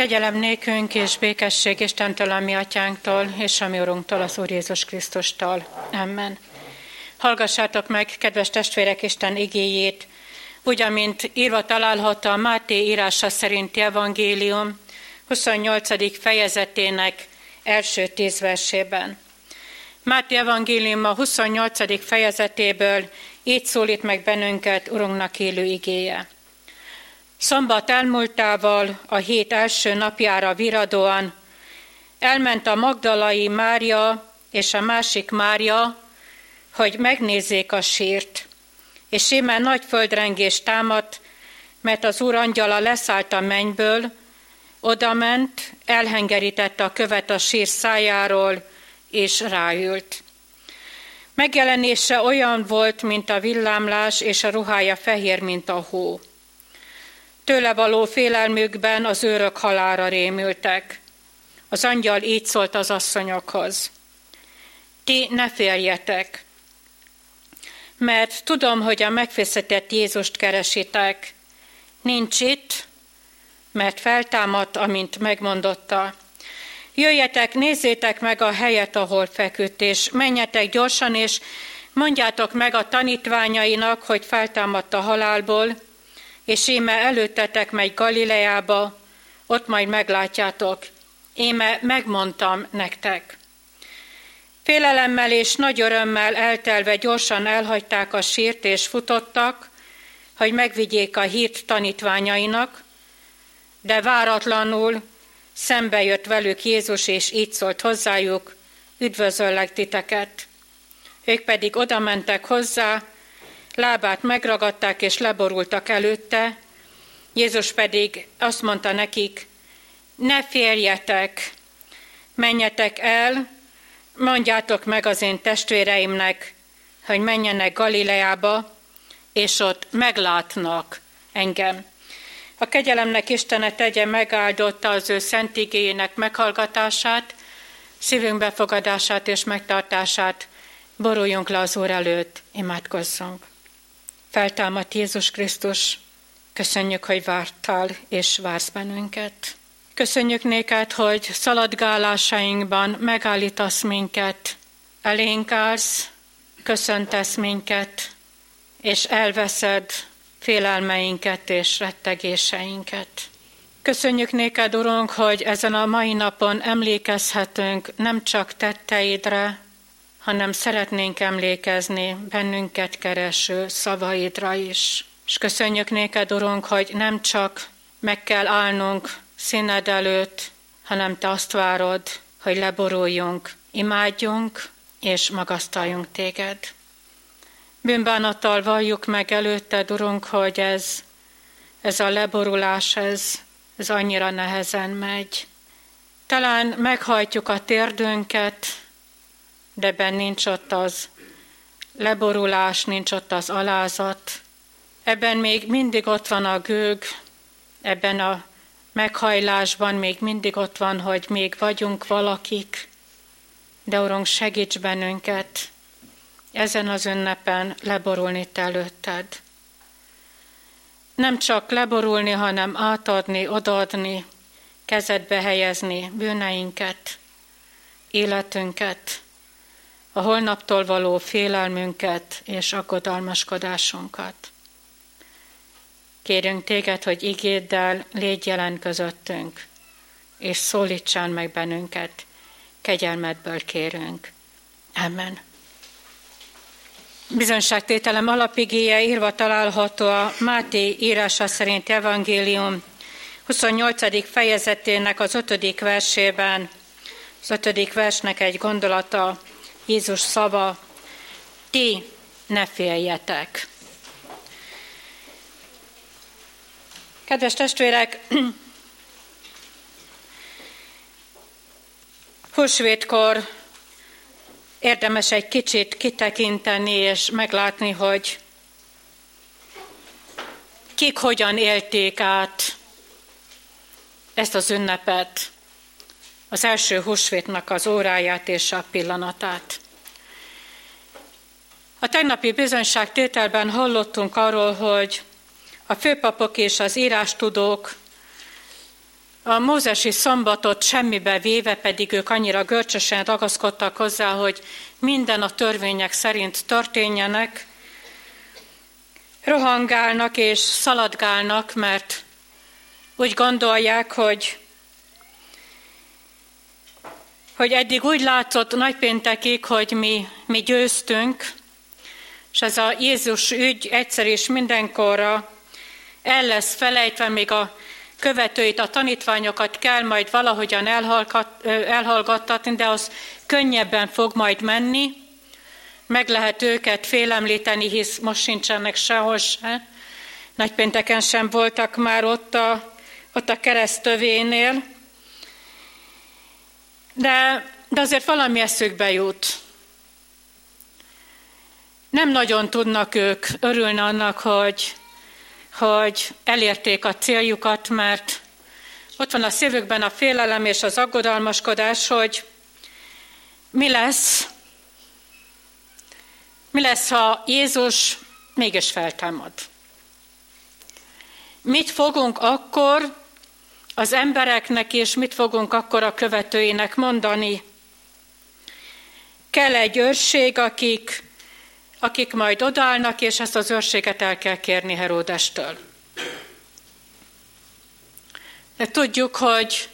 Kegyelem nékünk és békesség Istentől, a mi atyánktól, és a mi Urunktól, az Úr Jézus Krisztustól. Amen. Hallgassátok meg, kedves testvérek, Isten igéjét, úgy, amint írva található a Máté írása szerinti evangélium 28. fejezetének első 10 versében. Máté evangélium a 28. fejezetéből így szólít meg bennünket Urunknak élő igéje. Szombat elmúltával, a hét első napjára viradóan elment a magdalai Mária és a másik Mária, hogy megnézzék a sírt. És íme nagy földrengés támadt, mert az Úr angyala leszállt a mennyből, odament, elhengerítette a követ a sír szájáról, és ráült. Megjelenése olyan volt, mint a villámlás, és a ruhája fehér, mint a hó. Tőle való félelmükben az őrök halálra rémültek. Az angyal így szólt az asszonyokhoz: ti ne féljetek, mert tudom, hogy a megfészetett Jézust keresitek. Nincs itt, mert feltámadt, amint megmondotta. Jöjjetek, nézzétek meg a helyet, ahol feküdt, és menjetek gyorsan, és mondjátok meg a tanítványainak, hogy feltámadt a halálból, és íme előttetek megy Galileába, ott majd meglátjátok. Íme megmondtam nektek. Félelemmel és nagy örömmel eltelve gyorsan elhagyták a sírt, és futottak, hogy megvigyék a hírt tanítványainak, de váratlanul szembe jött velük Jézus, és így szólt hozzájuk: üdvözöllek titeket. Ők pedig odamentek hozzá, lábát megragadták, és leborultak előtte. Jézus pedig azt mondta nekik: ne féljetek, menjetek el, mondjátok meg az én testvéreimnek, hogy menjenek Galileába, és ott meglátnak engem. A kegyelemnek Istene tegye megáldotta az ő szent igéjének meghallgatását, szívünk befogadását és megtartását. Boruljunk le az Úr előtt, imádkozzunk. Feltámadt Jézus Krisztus, köszönjük, hogy vártál és vársz bennünket. Köszönjük néked, hogy szaladgálásainkban megállítasz minket, elénk állsz, köszöntesz minket, és elveszed félelmeinket és rettegéseinket. Köszönjük néked, Urunk, hogy ezen a mai napon emlékezhetünk nem csak tetteidre, hanem szeretnénk emlékezni bennünket kereső szavaidra is. És köszönjük néked, Urunk, hogy nem csak meg kell állnunk színed előtt, hanem te azt várod, hogy leboruljunk, imádjunk és magasztaljunk téged. Bűnbánattal valljuk meg előtted, Urunk, hogy ez a leborulás, ez annyira nehezen megy. Talán meghajtjuk a térdünket, de benn nincs ott az leborulás, nincs ott az alázat. Ebben még mindig ott van a gőg, ebben a meghajlásban még mindig ott van, hogy még vagyunk valakik, de Urunk, segíts bennünket ezen az ünnepen leborulni te előtted. Nem csak leborulni, hanem átadni, odaadni, kezedbe helyezni bűneinket, életünket, a holnaptól való félelmünket és aggodalmaskodásunkat. Kérünk téged, hogy igéddel légy jelen közöttünk, és szólítsál meg bennünket, kegyelmedből kérünk. Amen. Bizonyságtételem alapigéje írva található a Máté írása szerint evangélium 28. fejezetének az 5. versében. Az 5. versnek egy gondolata, Jézus szava: ti ne féljetek. Kedves testvérek, húsvétkor érdemes egy kicsit kitekinteni és meglátni, hogy kik hogyan élték át ezt az ünnepet, az első húsvétnak az óráját és a pillanatát. A tegnapi bizonyságtételben hallottunk arról, hogy a főpapok és az írástudók A mózesi szombatot semmibe véve pedig ők annyira görcsösen ragaszkodtak hozzá, hogy minden a törvények szerint történjenek, rohangálnak és szaladgálnak, mert úgy gondolják, hogy eddig úgy látszott nagypéntekig, hogy mi győztünk, és ez a Jézus ügy egyszer és mindenkorra el lesz felejtve, még a követőit, a tanítványokat kell majd valahogyan elhallgattatni, de az könnyebben fog majd menni, meg lehet őket félemlíteni, hisz most sincsenek sehol se. Nagypénteken sem voltak már ott a keresztövénél, de azért valami eszükbe jut. Nem nagyon tudnak ők örülni annak, hogy elérték a céljukat, mert ott van a szívükben a félelem és az aggodalmaskodás, hogy mi lesz, ha Jézus mégis feltámad. Mit fogunk akkor az embereknek, és mit fogunk akkor a követőinek mondani? Kell egy őrség, akik majd odaállnak, és ezt az őrséget el kell kérni Heródestől. De tudjuk, hogy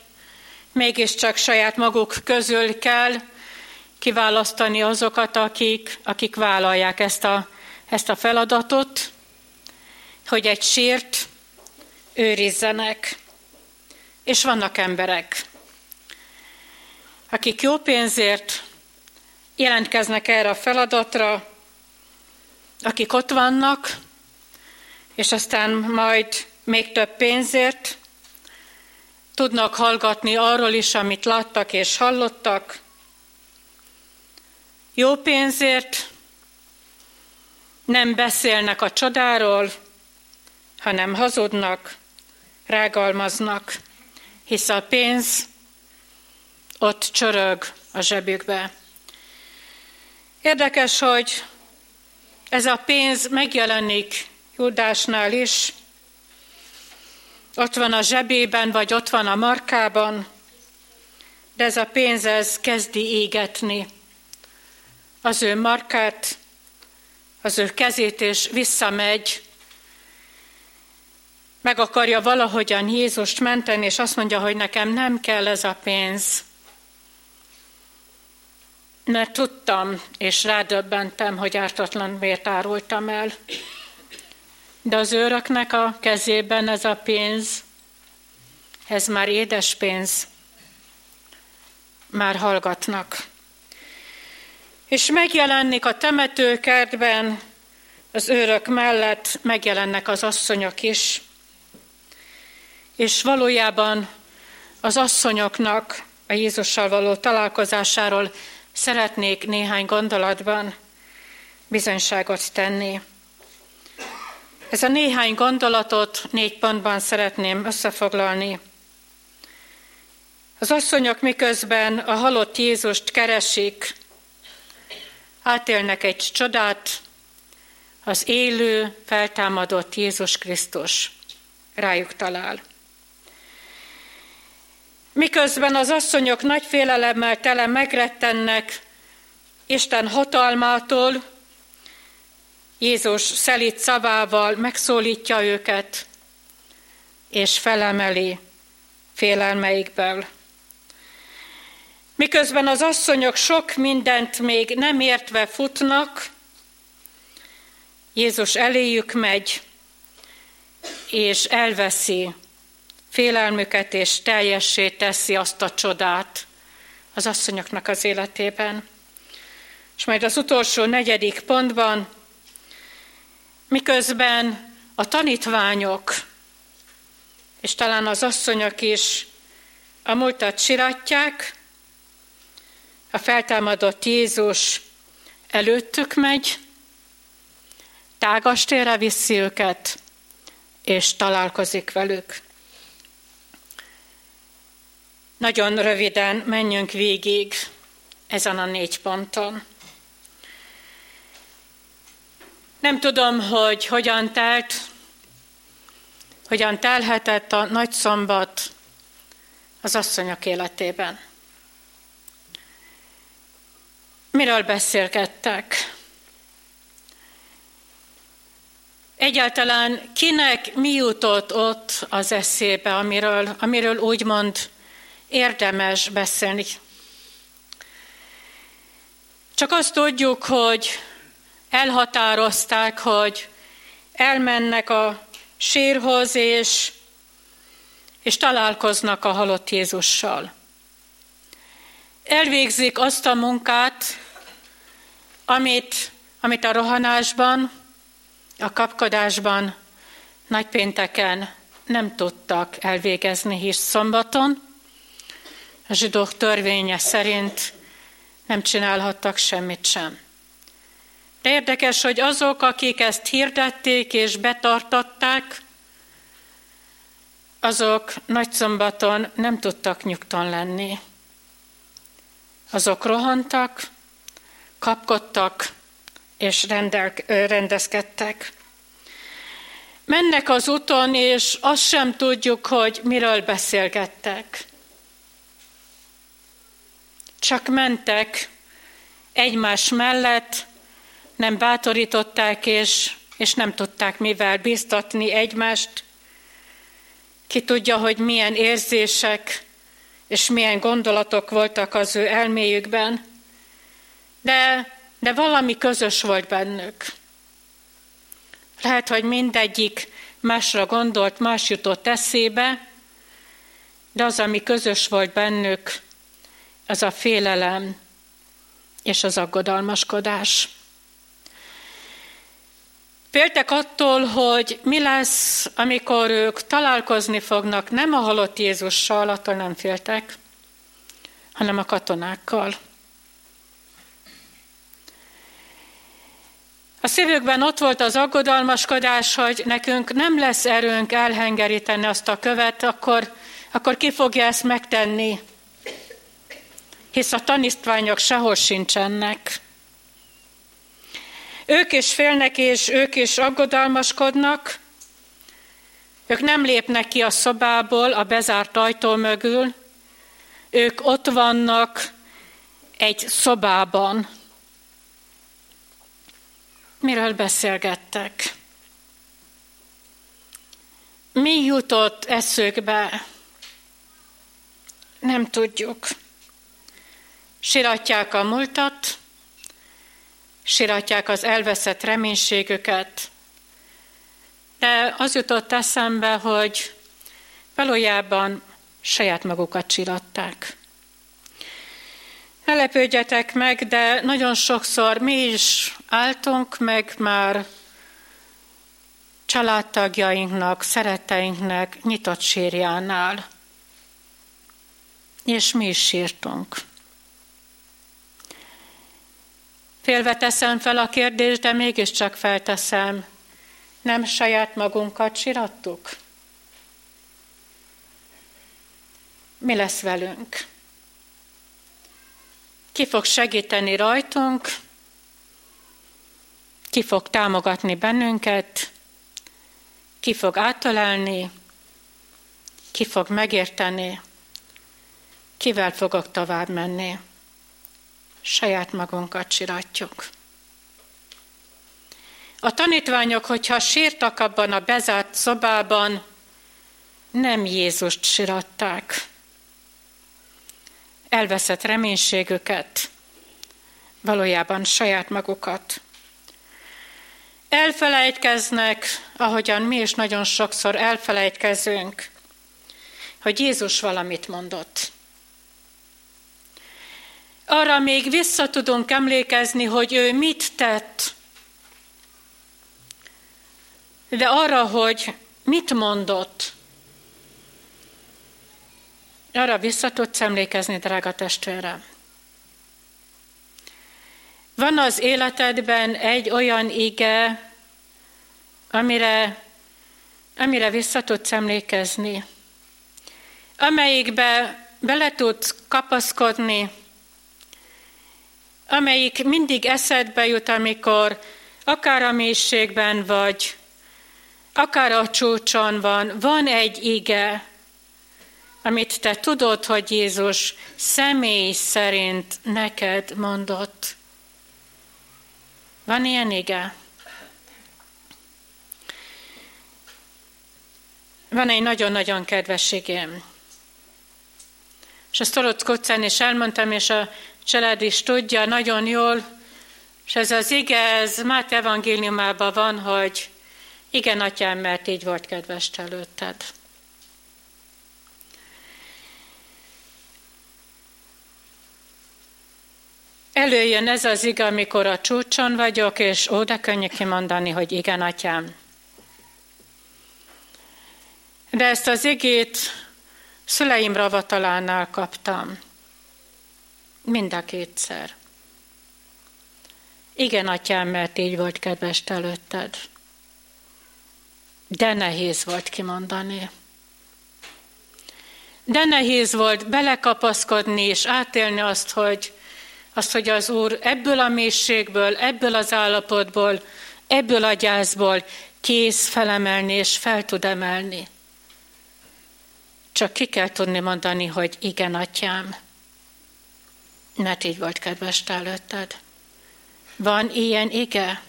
mégiscsak saját maguk közül kell kiválasztani azokat, akik vállalják ezt a feladatot, hogy egy sírt őrizzenek. És vannak emberek, akik jó pénzért jelentkeznek erre a feladatra, akik ott vannak, és aztán majd még több pénzért tudnak hallgatni arról is, amit láttak és hallottak. Jó pénzért nem beszélnek a csodáról, hanem hazudnak, rágalmaznak, hisz a pénz ott csörög a zsebükbe. Érdekes, hogy ez a pénz megjelenik Júdásnál is, ott van a zsebében, vagy ott van a markában, de ez a pénz kezdi égetni az ő markát, az ő kezét, és visszamegy, meg akarja valahogyan Jézust menteni, és azt mondja, hogy nekem nem kell ez a pénz, mert tudtam, és rádöbbentem, hogy ártatlan miért árultam el. De az őröknek a kezében ez a pénz, ez már édes pénz, már hallgatnak. És megjelennek a temetőkertben, az őrök mellett megjelennek az asszonyok is, és valójában az asszonyoknak a Jézussal való találkozásáról szeretnék néhány gondolatban bizonyságot tenni. Ez a néhány gondolatot 4 pontban szeretném összefoglalni. Az asszonyok miközben a halott Jézust keresik, átélnek egy csodát, az élő, feltámadott Jézus Krisztus rájuk talál. Miközben az asszonyok nagy félelemmel tele megrettennek Isten hatalmától, Jézus szelíd szavával megszólítja őket, és felemeli félelmeikből. Miközben az asszonyok sok mindent még nem értve futnak, Jézus eléjük megy, és elveszi félelmüket, és teljessé teszi azt a csodát az asszonyoknak az életében. És majd az utolsó 4. pontban, miközben a tanítványok, és talán az asszonyok is a múltat siratják, a feltámadott Jézus előttük megy, tágas térre viszi őket, és találkozik velük. Nagyon röviden menjünk végig ezen a 4 ponton. Nem tudom, hogy hogyan telhetett a nagyszombat az asszonyok életében. Miről beszélgettek? Egyáltalán kinek mi jutott ott az eszébe, amiről úgymond érdemes beszélni? Csak azt tudjuk, hogy elhatározták, hogy elmennek a sírhoz, és találkoznak a halott Jézussal. Elvégzik azt a munkát, amit a rohanásban, a kapkodásban, nagypénteken nem tudtak elvégezni, hisz szombaton a zsidók törvénye szerint nem csinálhattak semmit sem. De érdekes, hogy azok, akik ezt hirdették és betartatták, azok nagyszombaton nem tudtak nyugton lenni. Azok rohantak, kapkodtak és rendezkedtek. Mennek az úton, és azt sem tudjuk, hogy miről beszélgettek. Csak mentek egymás mellett, nem bátorították, és nem tudták mivel bíztatni egymást. Ki tudja, hogy milyen érzések és milyen gondolatok voltak az ő elméjükben, de valami közös volt bennük. Lehet, hogy mindegyik másra gondolt, más jutott eszébe, de az, ami közös volt bennük, az a félelem és az aggodalmaskodás. Féltek attól, hogy mi lesz, amikor ők találkozni fognak nem a halott Jézussal, attól nem féltek, hanem a katonákkal. A szívükben ott volt az aggodalmaskodás, hogy nekünk nem lesz erőnk elhengeríteni azt a követ, akkor ki fogja ezt megtenni, hisz a tanítványok sehol sincsenek. Ők is félnek, és ők is aggodalmaskodnak. Ők nem lépnek ki a szobából, a bezárt ajtó mögül. Ők ott vannak egy szobában. Miről beszélgettek? Mi jutott eszükbe? Nem tudjuk. Siratják a múltat, siratják az elveszett reménységüket. De az jutott eszembe, hogy valójában saját magukat siratták. Ne lepődjetek meg, de nagyon sokszor mi is álltunk meg már családtagjainknak, szeretteinknek nyitott sírjánál. És mi is sírtunk. Félve teszem fel a kérdést, de mégiscsak felteszem. Nem saját magunkat sirattuk? Mi lesz velünk? Ki fog segíteni rajtunk? Ki fog támogatni bennünket? Ki fog átölelni? Ki fog megérteni? Kivel fogok tovább menni? Saját magunkat siratjuk. A tanítványok, hogyha sírtak abban a bezárt szobában, nem Jézust siratták. Elveszett reménységüket, valójában saját magukat. Elfelejtkeznek, ahogyan mi is nagyon sokszor elfelejtkezünk, hogy Jézus valamit mondott. Arra még vissza tudunk emlékezni, hogy ő mit tett, de arra, hogy mit mondott, arra vissza tudsz emlékezni, drága testvérem. Van az életedben egy olyan ige, amire vissza tudsz emlékezni, amelyikbe bele tudsz kapaszkodni, amelyik mindig eszedbe jut, amikor akár a mélységben vagy, akár a csúcson van egy ige, amit te tudod, hogy Jézus személy szerint neked mondott. Van ilyen ige? Van egy nagyon-nagyon kedves igém. És ezt Torot utcán is elmondtam, és a család is tudja nagyon jól, és ez az ige, ez Máté evangéliumában van, hogy igen, atyám, mert így volt kedves te előtted. Előjön ez az ige, amikor a csúcson vagyok, és ó, de könnyű kimondani, hogy igen, atyám. De ezt az igét szüleim ravatalánál kaptam. Mind a kétszer. Igen, atyám, mert így volt kedves te előtted. De nehéz volt kimondani. De nehéz volt belekapaszkodni és átélni azt, hogy az Úr ebből a mélységből, ebből az állapotból, ebből a gyászból kész felemelni és fel tud emelni. Csak ki kell tudni mondani, hogy igen, atyám, mert így volt kedves te előtted. Van ilyen ige,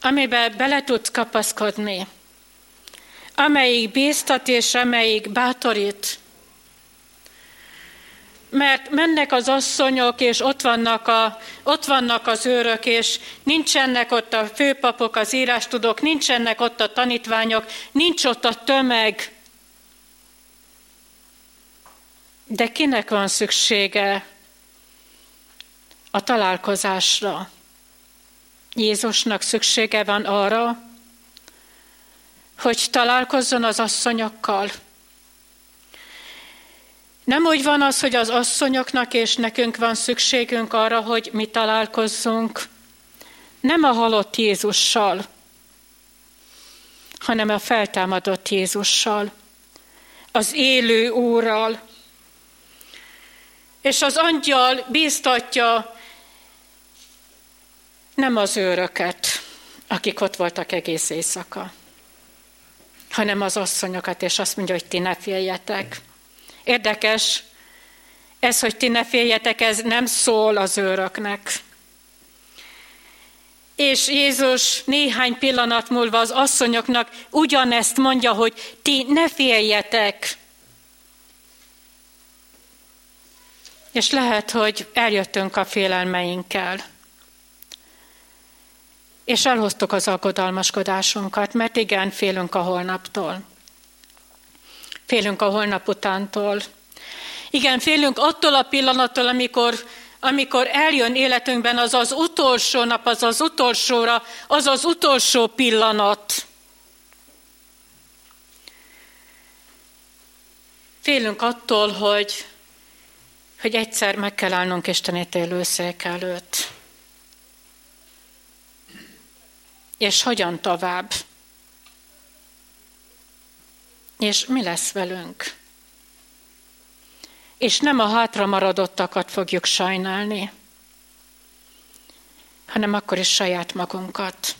amiben bele tudsz kapaszkodni, amelyik bíztat és amelyik bátorít. Mert mennek az asszonyok, és ott vannak az őrök, és nincsenek ott a főpapok, az írástudók, nincsenek ott a tanítványok, nincs ott a tömeg. De kinek van szüksége a találkozásra? Jézusnak szüksége van arra, hogy találkozzon az asszonyokkal. Nem úgy van az, hogy az asszonyoknak és nekünk van szükségünk arra, hogy mi találkozzunk. Nem a halott Jézussal, hanem a feltámadott Jézussal, az élő Úrral. És az angyal bíztatja nem az őröket, akik ott voltak egész éjszaka, hanem az asszonyokat, és azt mondja, hogy ti ne féljetek. Érdekes, ez, hogy ti ne féljetek, ez nem szól az őröknek. És Jézus néhány pillanat múlva az asszonyoknak ugyanezt mondja, hogy ti ne féljetek. És lehet, hogy eljöttünk a félelmeinkkel. És elhoztuk az aggodalmaskodásunkat, mert igen, félünk a holnaptól. Félünk a holnap utántól. Igen, félünk attól a pillanattól, amikor eljön életünkben az az utolsó nap, az az utolsó óra, az az utolsó pillanat. Félünk attól, hogy egyszer meg kell állnunk Isten ítélőszék előtt. És hogyan tovább? És mi lesz velünk? És nem a hátramaradottakat fogjuk sajnálni, hanem akkor is saját magunkat.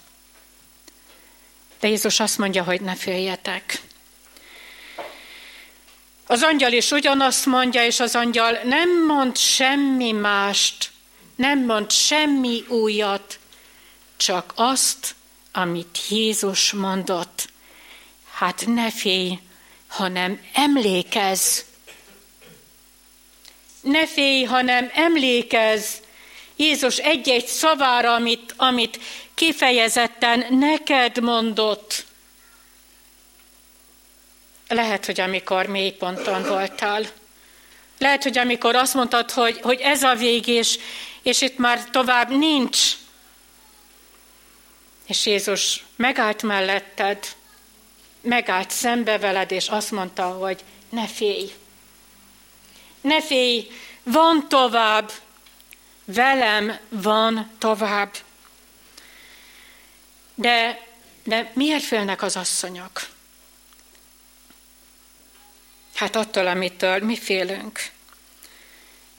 De Jézus azt mondja, hogy ne féljetek. Az angyal is ugyanazt mondja, és az angyal nem mond semmi mást, nem mond semmi újat, csak azt, amit Jézus mondott. Hát ne félj, hanem emlékezz. Ne félj, hanem emlékezz Jézus egy-egy szavára, amit kifejezetten neked mondott. Lehet, hogy amikor mély ponton voltál. Lehet, hogy amikor azt mondtad, hogy ez a vég, és itt már tovább nincs. És Jézus megállt melletted, megállt szembe veled, és azt mondta, hogy ne félj. Ne félj, van tovább. Velem van tovább. De miért félnek az asszonyok? Hát attól, amitől mi félünk.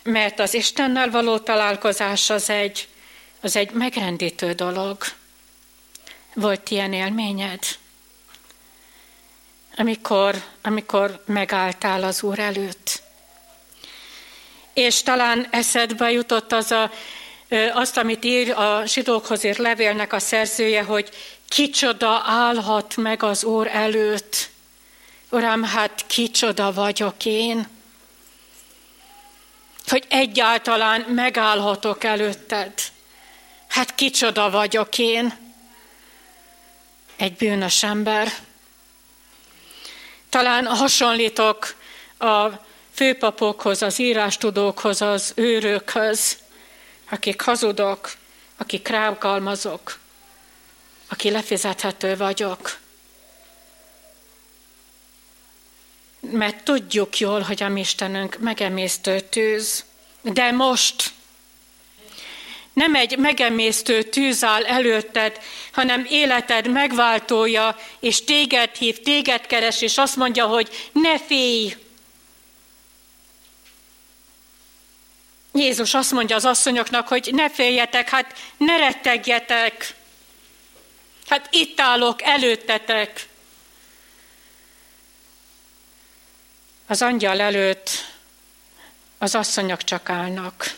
Mert az Istennel való találkozás az egy megrendítő dolog. Volt ilyen élményed? amikor megálltál az Úr előtt. És talán eszedbe jutott azt, amit ír a zsidókhoz írt levélnek a szerzője, hogy kicsoda állhat meg az Úr előtt. Uram, hát kicsoda vagyok én, hogy egyáltalán megállhatok előtted. Hát kicsoda vagyok én, egy bűnös ember. Talán hasonlítok a főpapokhoz, az írástudókhoz, az őrökhöz, akik hazudok, akik rágalmazok, aki lefizethető vagyok. Mert tudjuk jól, hogy a mi Istenünk megemésztő tűz. De most nem egy megemésztő tűz áll előtted, hanem életed megváltója, és téged hív, téged keres, és azt mondja, hogy ne félj! Jézus azt mondja az asszonyoknak, hogy ne féljetek, hát ne rettegjetek! Hát itt állok előttetek! Az angyal előtt az asszonyok csak állnak.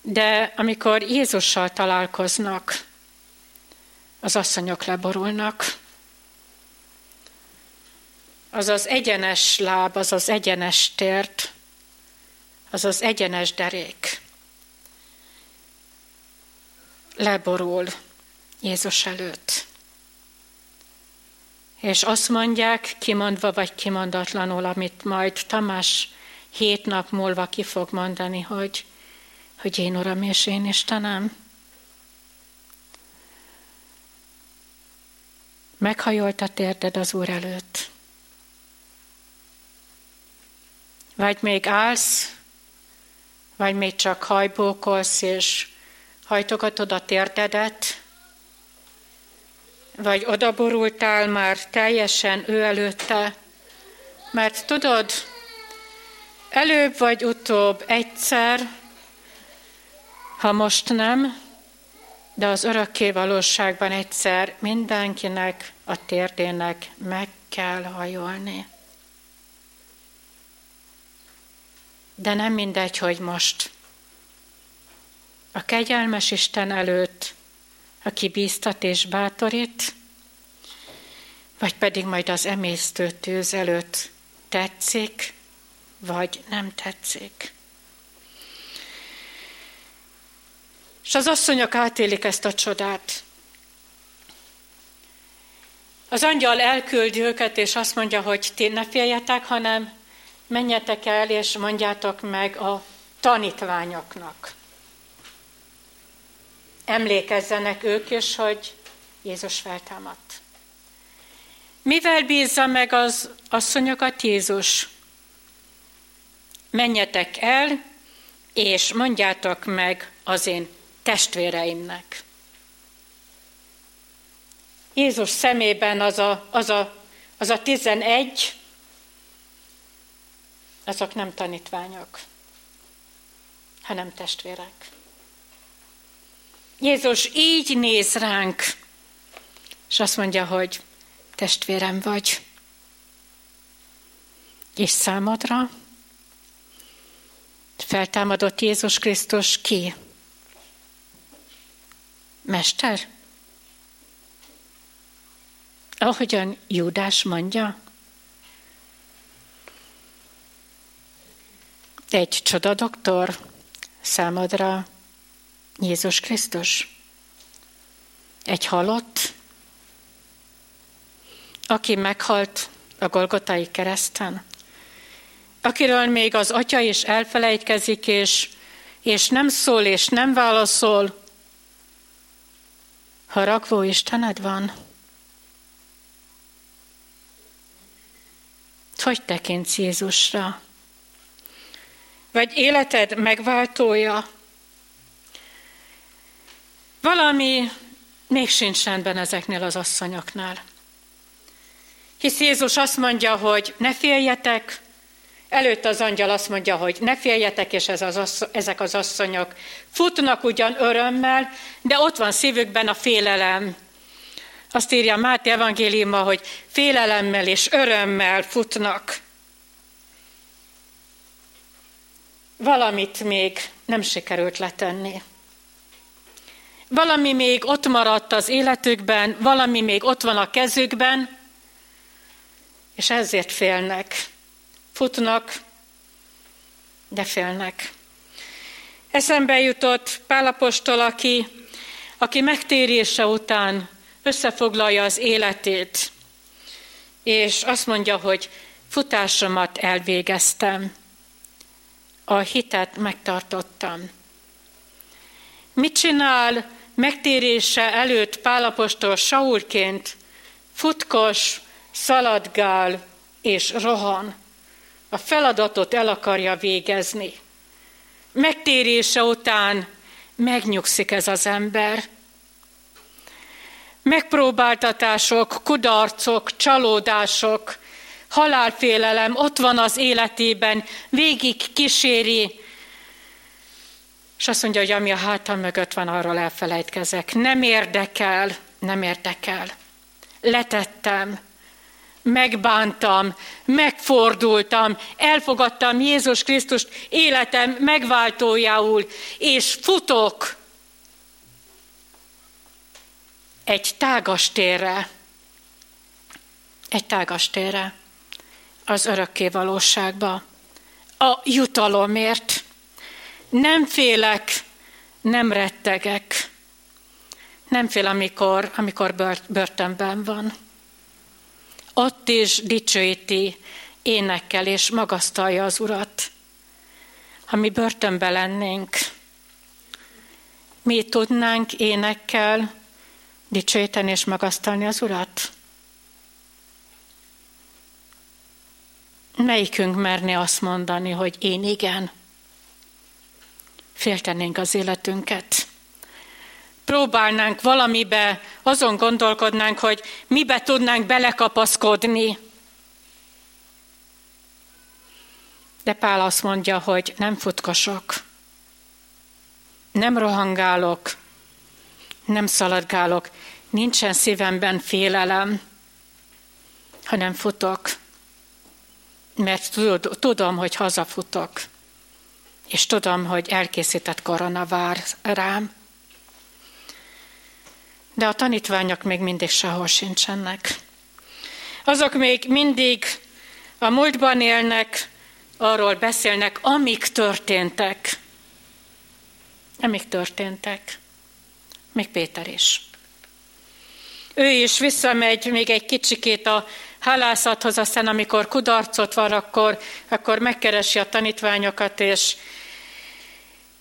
De amikor Jézussal találkoznak, az asszonyok leborulnak. Az az egyenes láb, az az egyenes térd, az az egyenes derék leborul Jézus előtt. És azt mondják, kimondva vagy kimondatlanul, amit majd Tamás 7 nap múlva ki fog mondani, hogy én Uram és én Istenem. Meghajolt a térded az Úr előtt. Vagy még állsz, vagy még csak hajbókolsz, és hajtogatod a térdedet, vagy odaborultál már teljesen ő előtte, mert tudod, előbb vagy utóbb egyszer, ha most nem, de az örökké valóságban egyszer mindenkinek, a térdének meg kell hajolni. De nem mindegy, hogy most. A kegyelmes Isten előtt, aki bíztat és bátorít, vagy pedig majd az emésztő tűz előtt tetszik, vagy nem tetszik. És az asszonyok átélik ezt a csodát. Az angyal elküldi őket, és azt mondja, hogy ti ne féljetek, hanem menjetek el, és mondjátok meg a tanítványoknak. Emlékezzenek ők is, hogy Jézus feltámadt. Mivel bízza meg az asszonyokat Jézus? Menjetek el, és mondjátok meg az én testvéreimnek. Jézus szemében az a 11, azok nem tanítványok, hanem testvérek. Jézus így néz ránk, és azt mondja, hogy testvérem vagy. És számodra feltámadott Jézus Krisztus ki? Mester? Ahogyan Júdás mondja. Egy csodadoktor számodra Jézus Krisztus. Egy halott, aki meghalt a Golgotai kereszten, akiről még az atya is elfelejtkezik, és nem szól, és nem válaszol. Ha ragvó Istened van, hogy tekintsz Jézusra? Vagy életed megváltója? Valami még sincs rendben ezeknél az asszonyoknál. Hisz Jézus azt mondja, hogy ne féljetek, előtte az angyal azt mondja, hogy ne féljetek, és ezek az asszonyok futnak ugyan örömmel, de ott van szívükben a félelem. Azt írja Máté evangéliuma, hogy félelemmel és örömmel futnak. Valamit még nem sikerült letenni. Valami még ott maradt az életükben, valami még ott van a kezükben, és ezért félnek. Futnak, de félnek. Eszembe jutott Pál apostol, aki megtérése után összefoglalja az életét, és azt mondja, hogy futásomat elvégeztem, a hitet megtartottam. Mit csinál megtérése előtt Pál apostol Saulként? Futkos, szaladgál és rohan. A feladatot el akarja végezni. Megtérése után megnyugszik ez az ember. Megpróbáltatások, kudarcok, csalódások, halálfélelem ott van az életében, végig kíséri, és azt mondja, hogy ami a hátam mögött van, arról elfelejtkezek. Nem érdekel, nem érdekel. Letettem, megbántam, megfordultam, elfogadtam Jézus Krisztust életem megváltójául, és futok egy tágas térre. Egy tágas térre. Az örökké valóságba. A jutalomért. Nem félek, nem rettegek. Nem fél, amikor börtönben van. Ott is dicsőíti énekkel, és magasztalja az Urat. Ha mi börtönben lennénk, mi tudnánk énekkel dicsőíteni és magasztalni az Urat? Melyikünk merné azt mondani, hogy én igen? Féltenénk az életünket. Próbálnánk valamibe, azon gondolkodnánk, hogy mibe tudnánk belekapaszkodni. De Pál azt mondja, hogy nem futkosok, nem rohangálok, nem szaladgálok, nincsen szívemben félelem, hanem futok, mert tudom, hogy hazafutok, és tudom, hogy elkészített korona vár rám. De a tanítványok még mindig sehol sincsenek. Azok még mindig a múltban élnek, arról beszélnek, amik történtek. Amik történtek. Még Péter is. Ő is visszamegy még egy kicsikét a halászathoz, aztán amikor kudarcot van, akkor megkeresi a tanítványokat,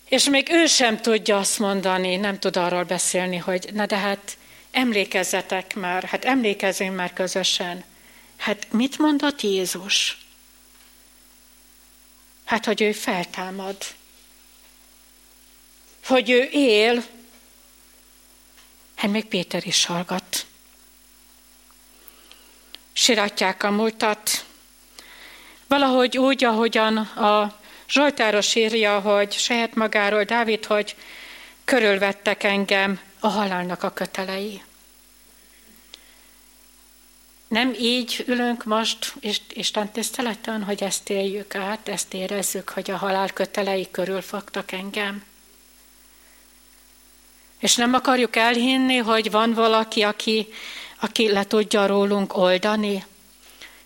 és még ő sem tudja azt mondani, nem tud arról beszélni, hogy na de hát emlékezzetek már, hát emlékezzünk már közösen. Hát mit mondott Jézus? Hát, hogy ő feltámad. Hogy ő él. Hát még Péter is hallgat. Siratják a múltat. Valahogy úgy, ahogyan a Zsoltáros írja, hogy saját magáról Dávid, hogy körülvettek engem a halálnak a kötelei. Nem így ülünk most Isten tiszteleten, hogy ezt éljük át, ezt érezzük, hogy a halál kötelei körülfogtak engem. És nem akarjuk elhinni, hogy van valaki, aki le tudja rólunk oldani,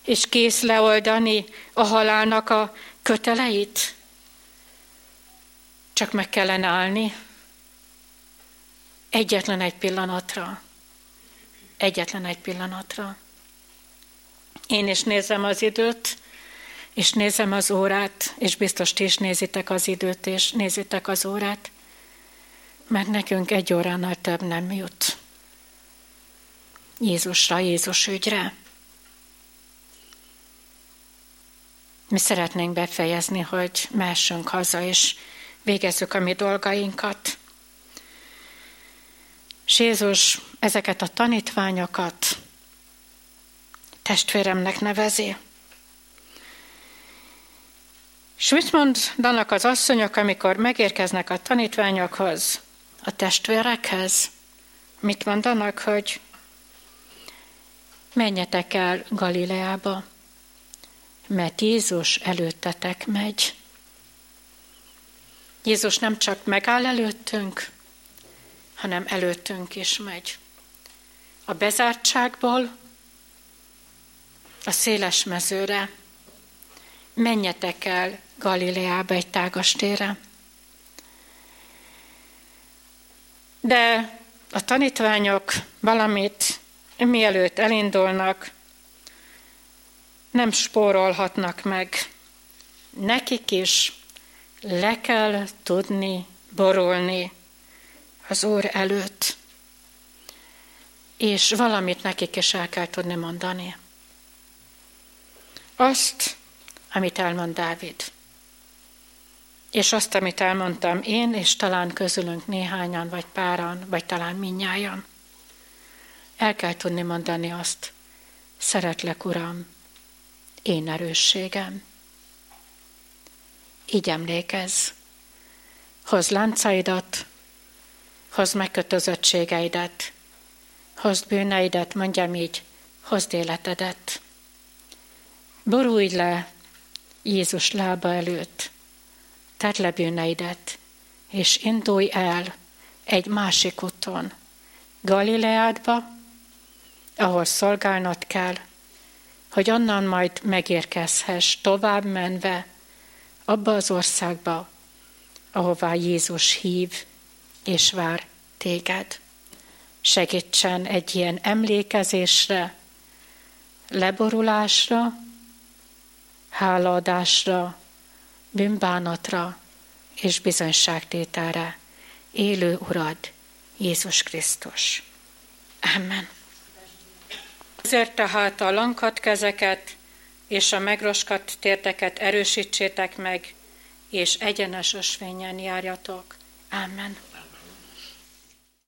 és kész leoldani a halálnak a köteleit. Csak meg kellene állni. Egyetlen egy pillanatra. Egyetlen egy pillanatra. Én is nézem az időt, és nézem az órát, és biztos ti is nézitek az időt, és nézitek az órát, mert nekünk egy óránál több nem jut. Jézusra, Jézus ügyre. Mi szeretnénk befejezni, hogy mehessünk haza, és végezzük a mi dolgainkat. És Jézus ezeket a tanítványokat testvéremnek nevezi. És mit mondanak az asszonyok, amikor megérkeznek a tanítványokhoz, a testvérekhez? Mit mondanak, hogy menjetek el Galileába, mert Jézus előttetek megy. Jézus nem csak megáll előttünk, hanem előttünk is megy. A bezártságból a széles mezőre, menjetek el Galileába, egy tágas térre. De a tanítványok valamit, mielőtt elindulnak, nem spórolhatnak meg. Nekik is le kell tudni borulni az Úr előtt, és valamit nekik is el kell tudni mondani. Azt, amit elmond Dávid, és azt, amit elmondtam én, és talán közülünk néhányan, vagy páran, vagy talán mindnyájan. El kell tudni mondani azt, szeretlek, Uram, én erősségem. Így emlékezz, hozd láncaidat, hozd megkötözöttségeidet, hozd bűneidet, mondjam így, hozd életedet. Borulj le Jézus lába előtt, tedd le bűneidet, és indulj el egy másik úton, Galileádba, ahol szolgálnod kell, hogy onnan majd megérkezhess tovább menve abba az országba, ahová Jézus hív és vár téged. Segítsen egy ilyen emlékezésre, leborulásra, hálaadásra, bűnbánatra és bizonyságtételre, élő Urad, Jézus Krisztus. Amen. Ezért tehát a lankadt kezeket és a megroskadt térdeket erősítsétek meg, és egyenes ösvényen járjatok. Amen.